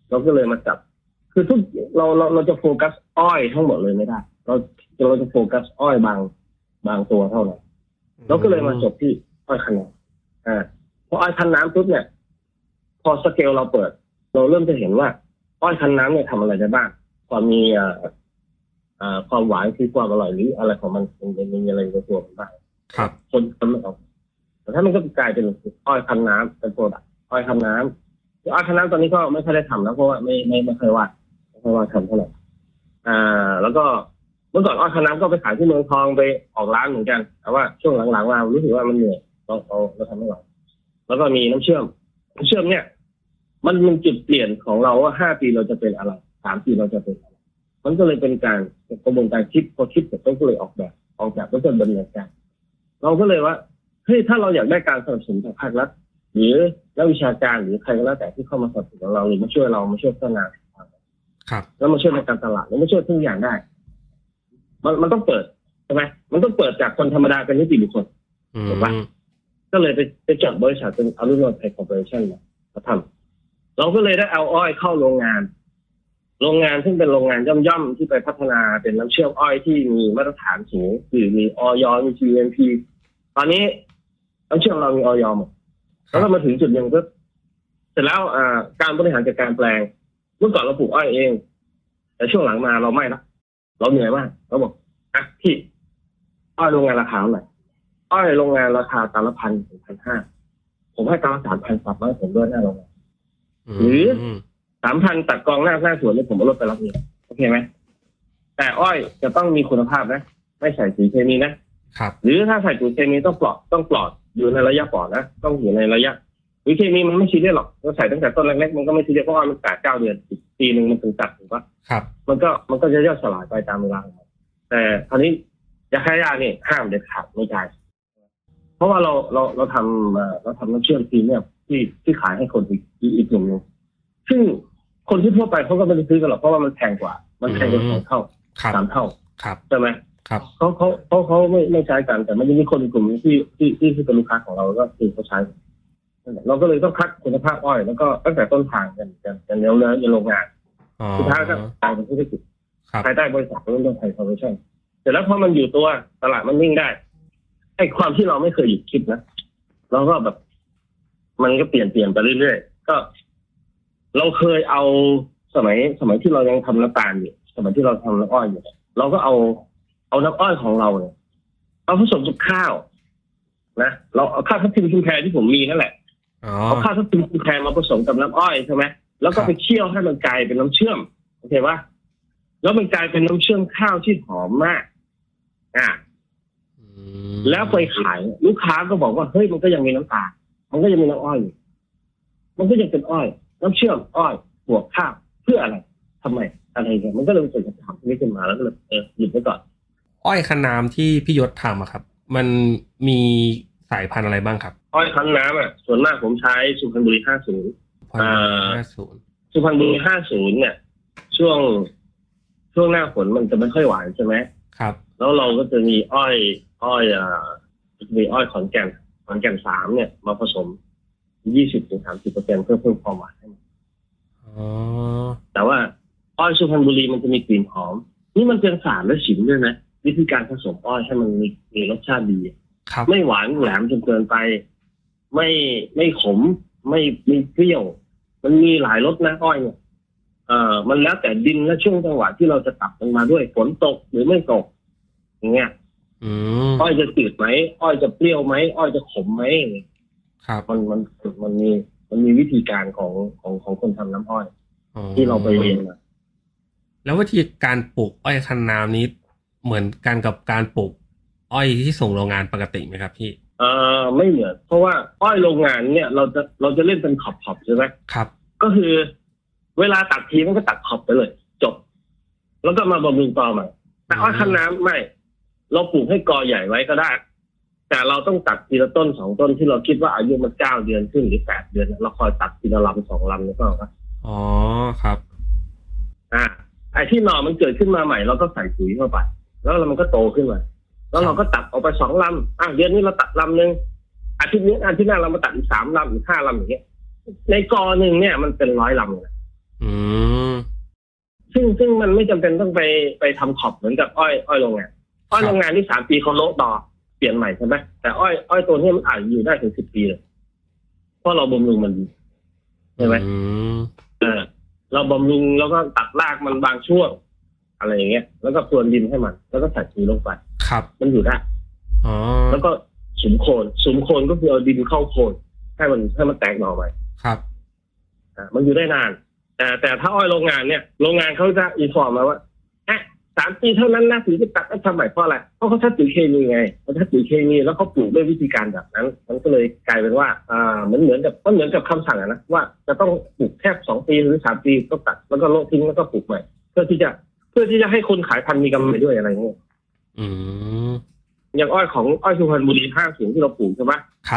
เราก็เลยมาจับคือทุกเราจะโฟกัสอ้อยทั้งหมดเลยไม่ได้เราจะโฟกัสอ้อยบางตัวเท่านั้นเราก็เลยมาจบที่อ้อยคั้นน้ำเพราะอ้อยคั้นน้ำปุ๊บเนี่ยพอสเกลเราเปิดเราเริ่มจะเห็นว่าอ้อยคั้นน้ำเนี่ยทำอะไรได้บ้างความมีความหวานคือความอร่อยหรืออะไรของมันมีอะไรในตัวมันบ้างครับคนมันออกแต่ถ้ามันก็กลายเป็นอ้อยคั้นน้ำเป็นโปรดักต์อ้อยคั้นน้ำอ้อยคั้นน้ำตอนนี้ก็ไม่ค่อยได้ทำแล้วเพราะว่าไม่เคยว่าทำเท่าไหร่แล้วก็เมื่อก่อนอ้อยคั้นน้ำก็ไปขายที่เมืองทองไปออกร้านเหมือนกันแต่ว่าช่วงหลังๆเรารู้สึกว่ามันเหนื่อยเราทำไม่ไหวแล้วก็มีน้ำเชื่อมเนี่ยมันเป็นจุดเปลี่ยนของเราว่า5 ปีเราจะเป็นอะไร3 ปีเราจะเป็นอะไรมันก็เลยเป็นการกระบวนการคิดพอคิดเสร็จก็เลยออกแบบแล้วก็ดำเนินการเราก็เลยว่าเฮ้ยถ้าเราอยากได้การสนับสนุนจากภาครัฐหรือนักวิชาการหรือใครก็แล้วแต่ที่เข้ามาสนับสนุนเราหรือมาช่วยเรามาช่วยพัฒนาครับแล้วมาช่วยในการตลาดแล้วมาช่วยทุกอย่างได้มันต้องเปิดใช่ไหมมันต้องเปิดจากคนธรรมดาเป็นนิติบุคคลถูกปะก็เลยไปจับบริษัทเป็นอรุณไทยคอร์ปอเรชั่นมาทำเราก็เลยได้เอาอ้อยเข้าโรงงานซึ่งเป็นโรงงานย่อมๆที่ไปพัฒนาเป็นน้ำเชื่อมอ้อยที่มีมาตรฐานสูงคือมีอย.มี GMP ตอนนี้น้ำเชื่อมเรามีอย.หมดแล้วก็มาถึงจุดหนึ่งก็เสร็จแล้วการบริหารจัดการแปลงเมื่อก่อนเราปลูกอ้อยเองแต่ช่วงหลังมาเราไม่ละเราเหนื่อยมากเราบอกอ่ะพี่อ้อยโรงงานราคาเท่าไหร่อ้อยโรงงานราคาตันละ 1,000 ถึง 1,500 ผมให้ตันละ 3,000 ตัดมาให้ผมด้วยหน้าโรงงานหรือ 3,000 ตัดกองหน้าสวนเลยผมเอารถไปรับเองโอเคไหมแต่อ้อยจะต้องมีคุณภาพนะไม่ใส่ปุ๋ยเคมีนะครับหรือถ้าใส่ปุ๋ยเคมีต้องปลอดอยู่ในระยะปลอดนะต้องอยู่ในระยะปุ๋ยเคมีมันไม่ชี้ได้หรอกเราใส่ตั้งแต่ต้นเล็กๆมันก็ไม่ชี้ได้เพราะอ้อยมันตัด9 เดือนปีนึงมันถึงตัดถูกปะครับมันก็จะย่อยสลายไปตามเวลาแต่คราวนี้ยาฆ่าหญ้านี่ห้ามเด็ดขาดไม่ใช่เพราะว่าเราทำน้ำเชื่อมซีเนี่ยที่ขายให้คนอีกกลุ่มนึงซึ่งคนที่ทั่วไปเขาก็ไม่ได้ซื้อกันหรอกเพราะว่ามันแพงกว่ามันแพงกว่า2 เท่า 3 เท่าใช่ไหมครับเขาไม่ใช้กันแต่มันยังมีคนกลุ่มที่เป็นลูกค้าของเราก็คือเขาใช้ เราก็เลยต้องคัดคุณภาพอ้อยแล้วก็ตั้งแต่ต้นทางกันเนื้อในโรงงานสุดท้ายก็กลายเป็นธุรกิจภายใต้บริษัทเรื่องไทยคอร์ปอเรชั่นแต่แล้วพอมันอยู่ตัวตลาดมันนิ่งได้ไอ้ความที่เราไม่เคยหยุดคิดนะเราก็แบบมันก็เปลี่ยนไปเรื่อยๆก็เราเคยเอาสมัยที่เรายังทำน้ำตาลอยู่สมัยที่เราทำน้ำอ้อยอยู่เราก็เอาน้ำอ้อยของเราเนี่ยเอาผสมกับข้าวนะเราเอาข้าวทับทิมชุมแพที่ผมมีนั่นแหละเอาข้าวทับทิมชุมแพมาผสมกับน้ำอ้อยใช่ไหมแล้วก็ไปเคี่ยวให้มันกลายเป็นน้ำเชื่อมโอเคปะแล้วมันกลายเป็นน้ำเชื่อมข้าวที่หอมมากแล้วไปขายลูกค้าก็บอกว่าเฮ้ยมันก็ยังมีน้ำตาลมันก็ยังมีน้ำอ้อยมันก็ยังเป็นอ้อยน้ำเชื่อมอ้อยบวกข้าวเพื่ออะไรทำไมอะไรเงี้ยมันก็เลยเกิดคำถามนี้ขึ้นมาแล้วก็เลยหยุดไว้ก่อนอ้อยคันน้ำที่พี่ยศทำอะครับมันมีสายพันธุ์อะไรบ้างครับอ้อยคันน้ำอะส่วนมากผมใช้สุพรรณบุรี50สุพรรณบุรี50เนี่ยช่วงหน้าฝนมันจะไม่ค่อยหวานใช่ไหมครับแล้วเราก็จะมีอ้อยอ้อยขอนแก่น3เนี่ยมาผสม 20-30% เพื่อเพิ่มความหวานให้มันแต่ว่าอ้อยสุพรรณบุรีมันจะมีกลิ่นหอมนี่มันเป็นสารและฉิมด้วยนะวิธีการผสมอ้อยให้มันมีรสชาติดีไม่หวานแหลมจนเกินไปไม่ขมไม่มีเปรี้ยวมันมีหลายรสนะอ้อยเนี่ยมันแล้วแต่ดินและช่วงจังหวะที่เราจะตัดมันมาด้วยฝนตกหรือไม่ตกอย่างเงี้ยอ้อยจะจืดไหมอ้อยจะเปรี้ยวไหมอ้อยจะขมไหมครับมันมีวิธีการของคนทำน้ำอ้อยที่เราไปเรียนมาแล้ววิธีการปลูกอ้อยคันน้ำนี้เหมือนกันกับการปลูกอ้อยที่ส่งโรงงานปกติไหมครับพี่ไม่เหมือนเพราะว่าอ้อยโรงงานเนี่ยเราจะเล่นเป็นขอบๆใช่ไหมครับก็คือเวลาตัดทีมันก็ตัดขอบไปเลยจบแล้วก็มาบำรุงต่อใหม่แต่อ้อยคันน้ำไม่เราปลูกให้กอใหญ่ไว้ก็ได้แต่เราต้องตัดทีละต้น2ต้นที่เราคิดว่าอายุมัน9เดือนขึ้นหรือ8เดือนเราคอยตัดทีละลำ2ลำแล้วก็ครับอ๋อครับไอ้ที่หน่อมันเกิดขึ้นมาใหม่เราก็ใส่ปุ๋ยเข้าไปแล้วมันก็โตขึ้นมาแล้วเราก็ตัดออกไป2ลำเดือนนี้เราตัดลำนึงอาทิตย์หน้าเรามาตัดอีก3ลำหรือ5ลำอย่างเงี้ยในกอหนึ่งเนี่ยมันเป็น100ลำเลยซึ่งมันไม่จำเป็นต้องไปทำขอบเหมือนกับอ้อยโรงงานอ้อยโรงงานที่3ปีเขาโละต่อเปลี่ยนใหม่ใช่ไหมแต่อ้อยตัวนี้มันอาจอยู่ได้ถึง10 ปีเลยเพราะเราบำรุงมันใช่ไหมเราบำรุงแล้วก็ตัดรากมันบางช่วงอะไรอย่างเงี้ยแล้วก็พรวนดินให้มันแล้วก็ใส่ปุ๋ยลงไปครับมันอยู่ได้แล้วก็สุมโคนก็คือเอาดินเข้าโคนให้มันแตกหน่อไปครับมันอยู่ได้นานแต่ถ้าอ้อยโรงงานเนี่ยโรงงานเขาจะอินฟอร์มมาว่า3 ปีเท่านั้นนะถึงจะตัดแล้วทำใหม่เพราะอะไรเพราะเขาใช้ปุ๋ยเคมีไงเขาใช้ปุ๋ยเคมีแล้วเขาปลูกด้วยวิธีการแบบนั้นมันก็เลยกลายเป็นว่าเหมือนกับคำสั่งนะว่าจะต้องปลูกแค่2 ปีหรือ3 ปีก็ตัดแล้วก็โละทิ้งแล้วก็ปลูกใหม่เพื่อที่จะให้คนขายพันธุ์มีกำไรด้วยอะไรเงี้ยอย่างอ้อยของอ้อยสุพรรณบุรี50ที่เราปลูกใช่ไหม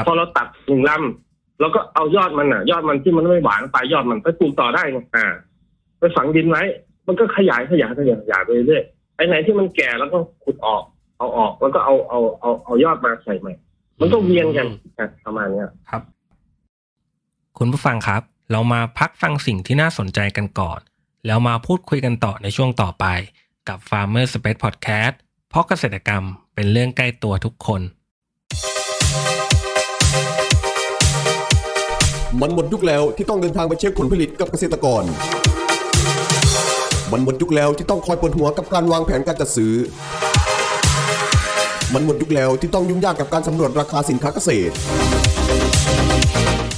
พอเราตัด1ลำแล้วก็เอายอดมันที่มันไม่หวานไปยอดมันไปปลูกต่อได้ไงไปฝังดินไว้มันก็ขยายไปเรื่อยไอ้ไหนที่มันแก่แล้วก็ขุดออกเอาออกแล้วก็เอายอดมาใส่ใหม่มันก็เวียนกันประมาณนี้ครับคุณผู้ฟังครับเรามาพักฟังสิ่งที่น่าสนใจกันก่อนแล้วมาพูดคุยกันต่อในช่วงต่อไปกับ Farmer Space Podcast เพราะเกษตรกรรมเป็นเรื่องใกล้ตัวทุกคนมันหมดยุคแล้วที่ต้องเดินทางไปเช็คผลผลิตกับเกษตรกรมันหมดยุคแล้วที่ต้องคอยปวดหัวกับการวางแผนการจัดซื้อมันหมดยุคแล้วที่ต้องยุ่งยากกับการสำรวจราคาสินค้าเกษตร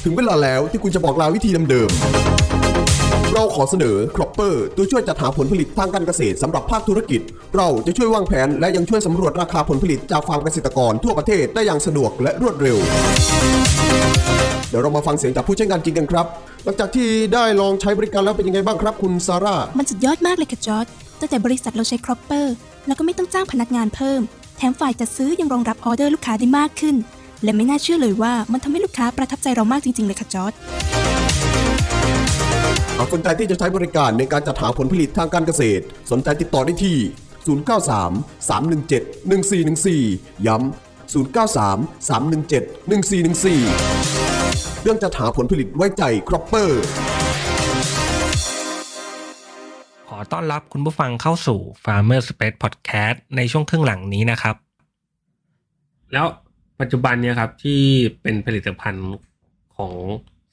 ถึงเวลาแล้วที่คุณจะบอกลาวิธีเดิมๆเราขอเสนอ Cropper ตัวช่วยจัดหาผลผลิตทางการเกษตรสำหรับภาคธุรกิจเราจะช่วยวางแผนและยังช่วยสำรวจราคาผลผลิตจากฟาร์มเกษตรกรทั่วประเทศได้อย่างสะดวกและรวดเร็วเดี๋ยวเรามาฟังเสียงจากผู้ใช้งานจริงกันครับหลังจากที่ได้ลองใช้บริการแล้วเป็นยังไงบ้างครับคุณซาร่ามันสุดยอดมากเลยค่ะจอร์จตั้งแต่บริษัทเราใช้ Cropper แล้วก็ไม่ต้องจ้างพนักงานเพิ่มแถมฝ่ายจัดซื้อยังรองรับออเดอร์ลูกค้าได้มากขึ้นและไม่น่าเชื่อเลยว่ามันทำให้ลูกค้าประทับใจเรามากจริงๆเลยค่ะจอร์จหากสนใจที่จะใช้บริการในการจัดหาผลผลิตทางการเกษตรสนใจติดต่อได้ที่093 317 1414 ย้ำ093 317 1414 เรื่องจัดหาผลผลิตไว้ใจครอปเปอร์ขอต้อนรับคุณผู้ฟังเข้าสู่ Farmer Space Podcast ในช่วงครึ่งหลังนี้นะครับแล้วปัจจุบันเนี่ยครับที่เป็นผลิตภัณฑ์ของ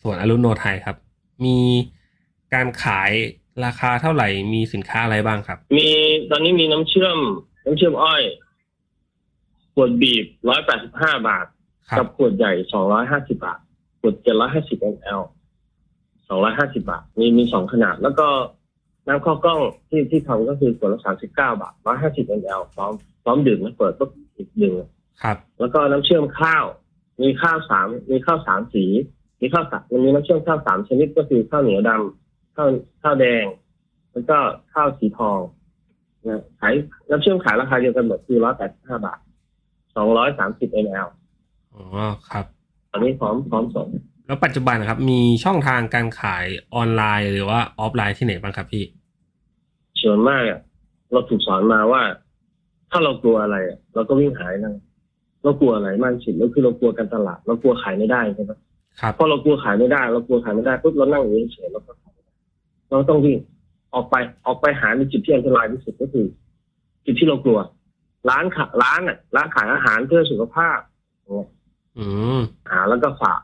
สวนอรุณโนไทยครับมีการขายราคาเท่าไหร่มีสินค้าอะไรบ้างครับมีตอนนี้มีน้ำเชื่อมอ้อยขวดบีบ185 บาทกับขวดใหญ่250บาทขวด750 ml 250บาทมี2ขนาดแล้วก็น้ำข้าวกล้องที่ทำก็คือขวดละ39 บาท150 ml พร้อมดื่มนะเปิดปุ๊บอีกดื่มครับแล้วก็น้ำเชื่อมข้าวมีข้าว3สีมีข้าวสารมีน้ำเชื่อมข้าว3ชนิดก็คือข้าวเหนียวดำข้าวแดงแล้วก็ข้าวสีทองนะขายน้ำเชื่อมขายราคาเดียวกันหมดคือ185 บาท230 ml อ๋อครับอันนี้พร้อมส่งแล้วปัจจุบันนะครับมีช่องทางการขายออนไลน์หรือว่าออฟไลน์ที่ไหนบ้างครับพี่ส่วนมากเราถูกสอนมาว่าถ้าเรากลัวอะไรเราก็วิ่งหายนั่นเรากลัวอะไรมากที่สุดก็คือเรากลัวการตลาดเรากลัวขายไม่ได้ใช่ไหมครับพอเรากลัวขายไม่ได้ปุ๊บเรานั่งอยู่เฉยๆเราก็ขายเราต้องวิ่งออกไปหาในจุดที่อันตรายที่สุดก็คือจุดที่เรากลัวร้านขายอาหารเพื่อสุขภาพหาแล้วก็ฝาก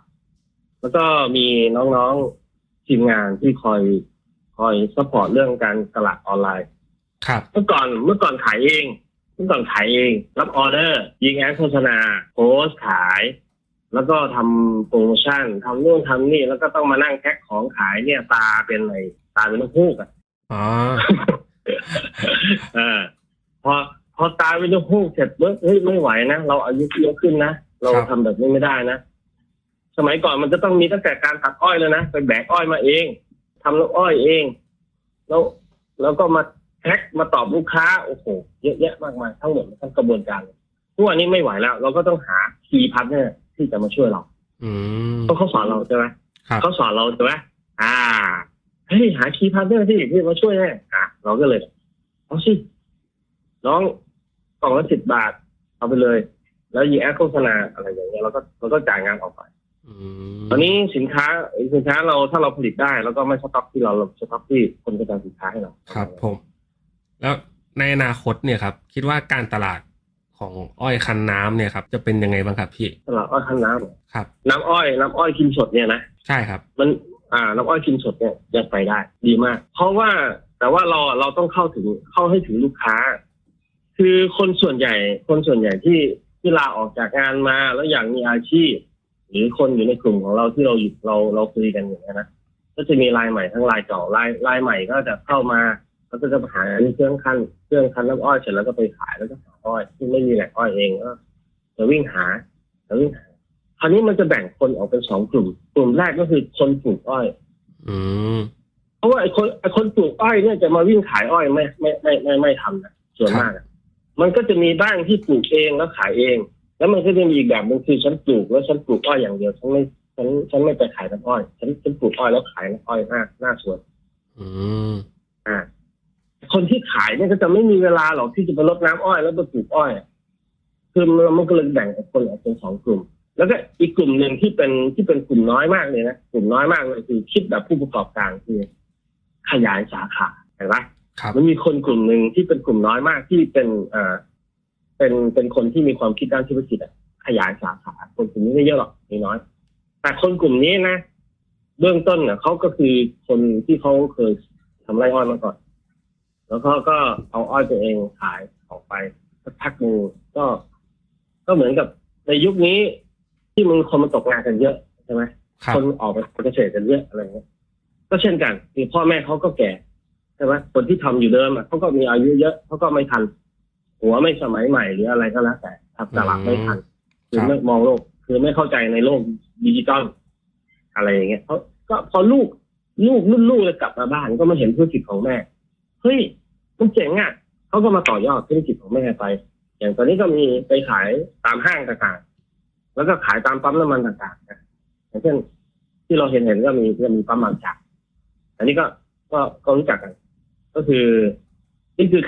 แล้วก็มีน้องๆทีมงานที่คอยซัพพอร์ตเรื่องการตลาดออนไลน์ครับเมื่อก่อนขายเองรับออเดอร์ยิงแอดโฆษณาโพสขายแล้วก็ทำโปรโมชั่นทำนู่นทำนี่แล้วก็ต้องมานั่งแพ็คของขายเนี่ยตาเป็นลูกฮูกอ่ะอ๋อ พอตาเป็นลูกฮูกเสร็จปุ๊บเฮ้ยไม่ไหวนะเราอายุเยอะขึ้นนะเราทำแบบนี้ไม่ได้นะสมัยก่อนมันจะต้องมีตั้งแต่การตัดอ้อยเลยนะไปแบกอ้อยมาเองทำลูกอ้อยเองแล้วก็มาแพ็คมาตอบลูกค้าโอ้โหเยอะแยะมากมายทั้งหมดทั้งกระบวนการทุกวันนี้ไม่ไหวแล้วเราก็ต้องหาคีย์พาร์ทเนอร์ที่จะมาช่วยเราเพราะเขาสอนเราใช่ไหมเขาสอนเราใช่ไหมเฮ้ยหาคีย์พาร์ทเนอร์ที่มาช่วยให้เราก็เลยเอาสิน้องกล่องละ10 บาทเอาไปเลยแล้วยิงแอดโฆษณาอะไรอย่างเงี้ยเราก็จ่ายงานออกไปตอนนี้สินค้าเราถ้าเราผลิตได้แล้วก็ไม่สต็อกที่เราสต็อกที่คนกระจายสินค้าให้เราครับผมแล้วในอนาคตเนี่ยครับคิดว่าการตลาดของอ้อยคันน้ำเนี่ยครับจะเป็นยังไงบ้างครับพี่ตลาดอ้อยคันน้ำครับน้ำอ้อยกินสดเนี่ยนะใช่ครับมันน้ำอ้อยกินสดเนี่ยยังไปได้ดีมากเพราะว่าแต่ว่าเราต้องเข้าให้ถึงลูกค้าคือคนส่วนใหญ่ที่ลาออกจากงานมาแล้วอยากมีอาชีพหรือคนอยู่ในกลุ่มของเราที่เราหยุดเราคุยกันอย่างนี้นะก็จะมีรายใหม่ทั้งรายเก่ารายใหม่ก็จะเข้ามาแล้วก็จะหาเครื่องคั้นน้ำอ้อยเสร็จแล้วก็ไปขายแล้วก็หาอ้อยที่ไม่มีแหล่งอ้อยเองก็จะวิ่งหาคราวนี้มันจะแบ่งคนออกเป็น2กลุ่มแรกก็คือคนปลูกอ้อยเพราะว่าไอ้คนปลูกอ้อยเนี่ยจะมาวิ่งขายอ้อยไม่ทำนะส่วนมากมันก็จะมีบ้างที่ปลูกเองแล้วขายเองแล้วมันก็จะมีอีกแบบนึงคือฉันปลูกอ้อยอย่างเดียวฉันไม่ไปขายน้ำอ้อยฉันปลูกอ้อยแล้วขายน้ำอ้อยหน้าสวนคนที่ขายเนี่ยก็จะไม่มีเวลาหรอกที่จะไปรดน้ำอ้อยแล้วไปปลูกอ้อยคือมันก็เลยแบ่งคนออกเป็น2กลุ่มแล้วก็อีกกลุ่มนึงที่เป็นกลุ่มน้อยมากเลยนะกลุ่มน้อยมากเลยคือคิดแบบผู้ประกอบการคือขยายสาขาเห็นไหมมันมีคนกลุ่มนึงที่เป็นกลุ่มน้อยมากที่เป็นเป็นคนที่มีความคิดด้านธุรกิจขยายสาขาคนกลุ่มนี้ไม่เยอะหรอกมีน้อยแต่คนกลุ่มนี้นะเบื้องต้นเนี่ยเขาก็คือคนที่เขาเคยทำไร่อ้อยมาก่อนแล้วเขาก็เอาอ้อยตัวเองขายออกไปสักพักนึงก็เหมือนกับในยุคนี้ที่มึงคนมันตกงานกันเยอะใช่ไหมคนออกไปเกษตรกันเยอะอะไรเงี้ยก็เช่นกันคือพ่อแม่เขาก็แก่ใช่ไหมคนที่ทำอยู่เดิมเขาก็มีอายุเยอะเขาก็ไม่ทันหัวไม่สมัยใหม่หรืออะไรก็แล้วแต่ทับตลาดไม่ทันคือไม่มองโลกคือไม่เข้าใจในโลกดิจิตอลอะไรอย่างเงี้ยเขาก็พอลูกรุ่นลูกจะกลับมาบ้านก็มาเห็นธุรกิจของแม่เฮ้ยมันเจ๋งอ่ะเขาก็มาต่อยอดธุรกิจของแม่ไปอย่างตอนนี้ก็มีไปขายตามห้างต่างๆแล้วก็ขายตามปั๊มน้ำมันต่างๆนะอย่างเช่นที่เราเห็นก็มีปั๊มบางจากอันนี้ก็รู้จักกันก็คือนี่คือ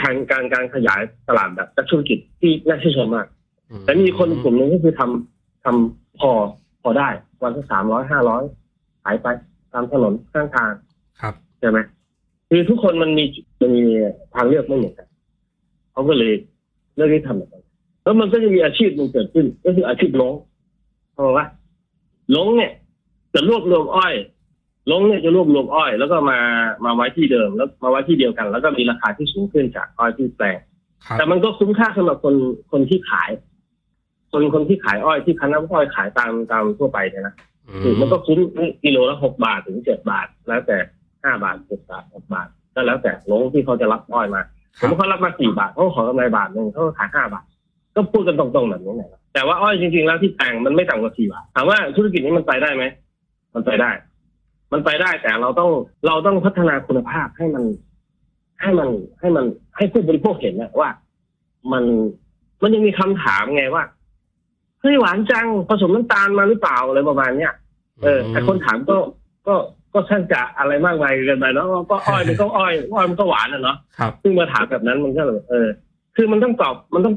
การขยายตลาดแบบธุรกิจที่น่าชื่นชมมากแต่มีคนกลุ่มนึงก็คือทำพอ พอได้วันที่300-500หายไปตามถนนข้างทางครับใช่ไหมคือทุกคนมันมีทางเลือกไม่เหมือนกันเขาก็เลยเลือกที่ทำแบบนั้นแล้วมันก็จะมีอาชีพมันเกิดขึ้นก็คืออาชีพลงเพราะว่าลงเนี่ยจะรวบรวมอ้อยลงเนี่ยจะรวบรวมอ้อยแล้วก็มาไว้ที่เดิมแล้วมาไว้ที่เดียวกันแล้วก็มีราคาที่สูงขึ้นจากอ้อยที่แปลงแต่มันก็คุ้มค่าสำหรับคนที่ขายคนที่ขายอ้อยที่คั้นน้ำอ้อยขายตามทั่วไปเนี่ยนะมันก็คุ้มกิโลละ6 บาทถึง 7 บาทแล้วแต่5 บาท 7 บาท 6 บาทก็แล้วแต่ลงที่เขาจะรับอ้อยมาสมมติเขารับมา4 บาทเขาขอกำไร1 บาทเขาขาย5 บาทก็พูดกันตรงๆแบบนี้แหละแต่ว่าอ้อยจริงๆแล้วที่แปลงมันไม่ต่ำกว่า4 บาทถามว่าธุรกิจนี้มันไปได้ไหมมันไปได้แต่เราต้องพัฒนาคุณภาพให้มันให้ผู้บริโภคเห็นนะว่ามันยังมีคำถามไงว่าเฮ้ยหวานจังผสมน้ำตาลมาหรือเปล่าอะไรประมาณเนี้ยไอ้คนถามก็ช่างจะอะไรมากมายกันไปเนาะก็อ้อยมันก็หวานอ่ะเนาะซึ่งมาถามแบบนั้นมันก็เลยคือมันต้องต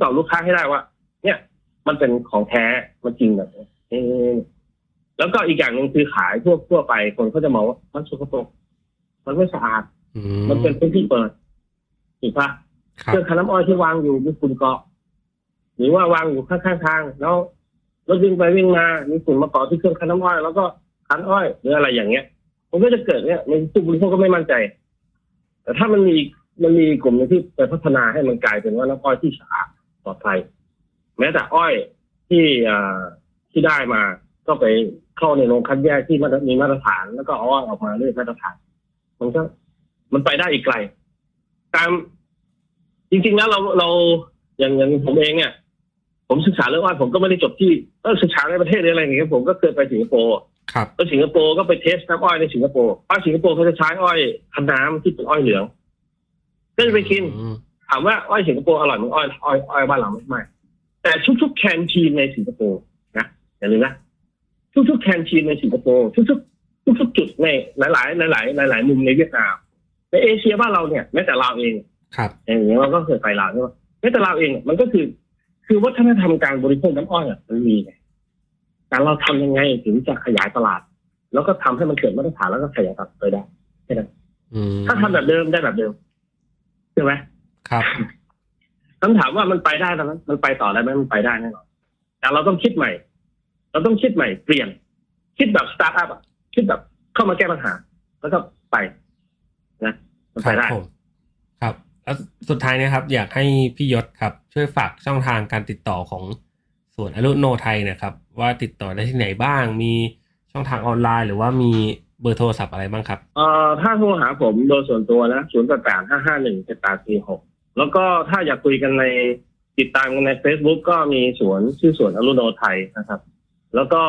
อบลูกค้าให้ได้ว่าเนี่ยมันเป็นของแท้มันจริงแบบแล้วก็อีกอย่างนึงคือขายทั่วไปคนเขาจะมองว่ามันสกปรกมันไม่สะอาดมันเป็นพื้นที่เปิดถูกปะเครื่องคั้นน้ำอ้อยที่วางอยู่มีฝุ่นเกาะหรือว่าวางอยู่ข้างๆทางแล้วรถวิ่งไปวิ่งมามีฝุ่นมาเกาะที่เครื่องคั้นน้ำอ้อยแล้วก็คั้นอ้อยหรืออะไรอย่างเงี้ยมันก็จะเกิดเนี่ยในกลุ่มนี้พวกก็ไม่มั่นใจแต่ถ้ามันมีกลุ่มนึงที่ไปพัฒนาให้มันกลายเป็นว่าน้ำอ้อยที่สะอาดปลอดภัยแม้แต่อ้อยที่ได้มาก็ไปเข้าในโรงคัดแยกที่มีมาตรฐานแล้วก็อ้อยออกมาด้วยมาตรฐานมันไปได้อีกไกลตามจริงๆแล้วเราอย่างผมเองเนี่ยผมศึกษาเรื่องอ้อยผมก็ไม่ได้จบที่ศึกษาในประเทศอะไรอย่างเงี้ยผมก็เคยไปสิงคโปร์ครับแล้วสิงคโปร์ก็ไปเทสน้ำอ้อยในสิงคโปร์อ้อยสิงคโปร์เขาจะใช้อ้อยคั้นน้ำที่เป็นอ้อยเหลืองก็จะไปกินถามว่าอ้อยสิงคโปร์อร่อยเหมือนอ้อยบ้านเราไหมแต่ทุกๆแคนทีนในสิงคโปร์นะอย่าลืมนะทุกๆแคนทีนในสิงคโปร์ทุกจุดในหลายๆมุมในเวียดนามในเอเชียบ้านเราเนี่ยแม้แต่ลาวเองครับอย่างเงี้ยเราก็เคยไปลาวใช่ไหมแม้แต่ลาวเองมันก็คือวัฒนธรรมการบริโภคน้ำอ้อยมันมีแต่เราทำยังไงถึงจะขยายตลาดแล้วก็ทำให้มันเกิดมาตรฐานแล้วก็ขยายตลาดไปได้ใช่ไหมถ้าทำแบบเดิมได้แบบเดิมใช่ไหมครับคำถามว่ามันไปได้ไหมมันไปต่อได้ไหมมันไปได้แน่นอนแต่เราต้องคิดใหม่เปลี่ยนคิดแบบสตาร์ทอัพอ่ะคิดแบบเข้ามาแก้ปัญหาแล้วก็ไปนะมันไปได้ครับแล้วสุดท้ายนะครับอยากให้พี่ยศครับช่วยฝากช่องทางการติดต่อของสวนอรุโนไทยนะครับว่าติดต่อได้ที่ไหนบ้างมีช่องทางออนไลน์หรือว่ามีเบอร์โทรศัพท์อะไรบ้างครับถ้าโทรหาผมโดยส่วนตัวนะ0885517846แล้วก็ถ้าอยากคุยกันในติดตามกันใน Facebook ก็มีสวนชื่อสวนอรุโนไทยนะครับแล้วก็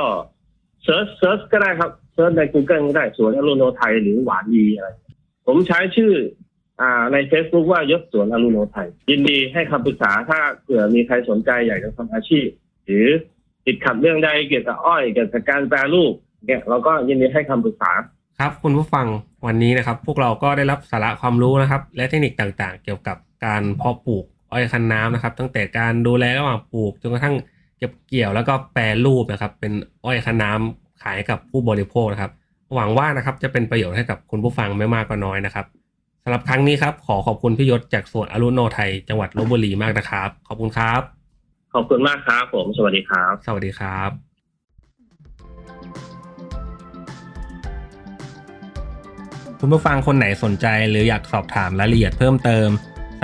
เซิร์ชก็ได้ครับเซิร์ชใน Google ก็ได้สวนอรุโนไทยหรือหวานดีอะไรผมใช้ชื่อใน Facebook ว่ายศสวนอรุโนไทยยินดีให้คำปรึกษาถ้าเผื่อมีใครสนใจอยากจะทำอาชีพหรือติดขัดเรื่องใดเกี่ยวกับอ้อยเกี่ยวกับการแปรรูปเนี่ยเราก็ยินดีให้คำปรึกษาครับคุณผู้ฟังวันนี้นะครับพวกเราก็ได้รับสาระความรู้นะครับและเทคนิคต่างๆเกี่ยวกับการเพาะปลูกอ้อยคั้นน้ำนะครับตั้งแต่การดูแลระหว่างปลูกจนกระทั่งเก็บเกี่ยวแล้วก็แปรรูปนะครับเป็นอ้อยคั้นน้ำขายกับผู้บริโภคนะครับหวังว่านะครับจะเป็นประโยชน์ให้กับคุณผู้ฟังไม่มากก็น้อยนะครับสำหรับครั้งนี้ครับขอขอบคุณพี่ยศจากสวนอรุโนไทยจังหวัดลพบุรีมากนะครับขอบคุณครับขอบคุณมากครับผมสวัสดีครับสวัสดีครับคุณผู้ฟังคนไหนสนใจหรืออยากสอบถามรายละเอียดเพิ่มเติมส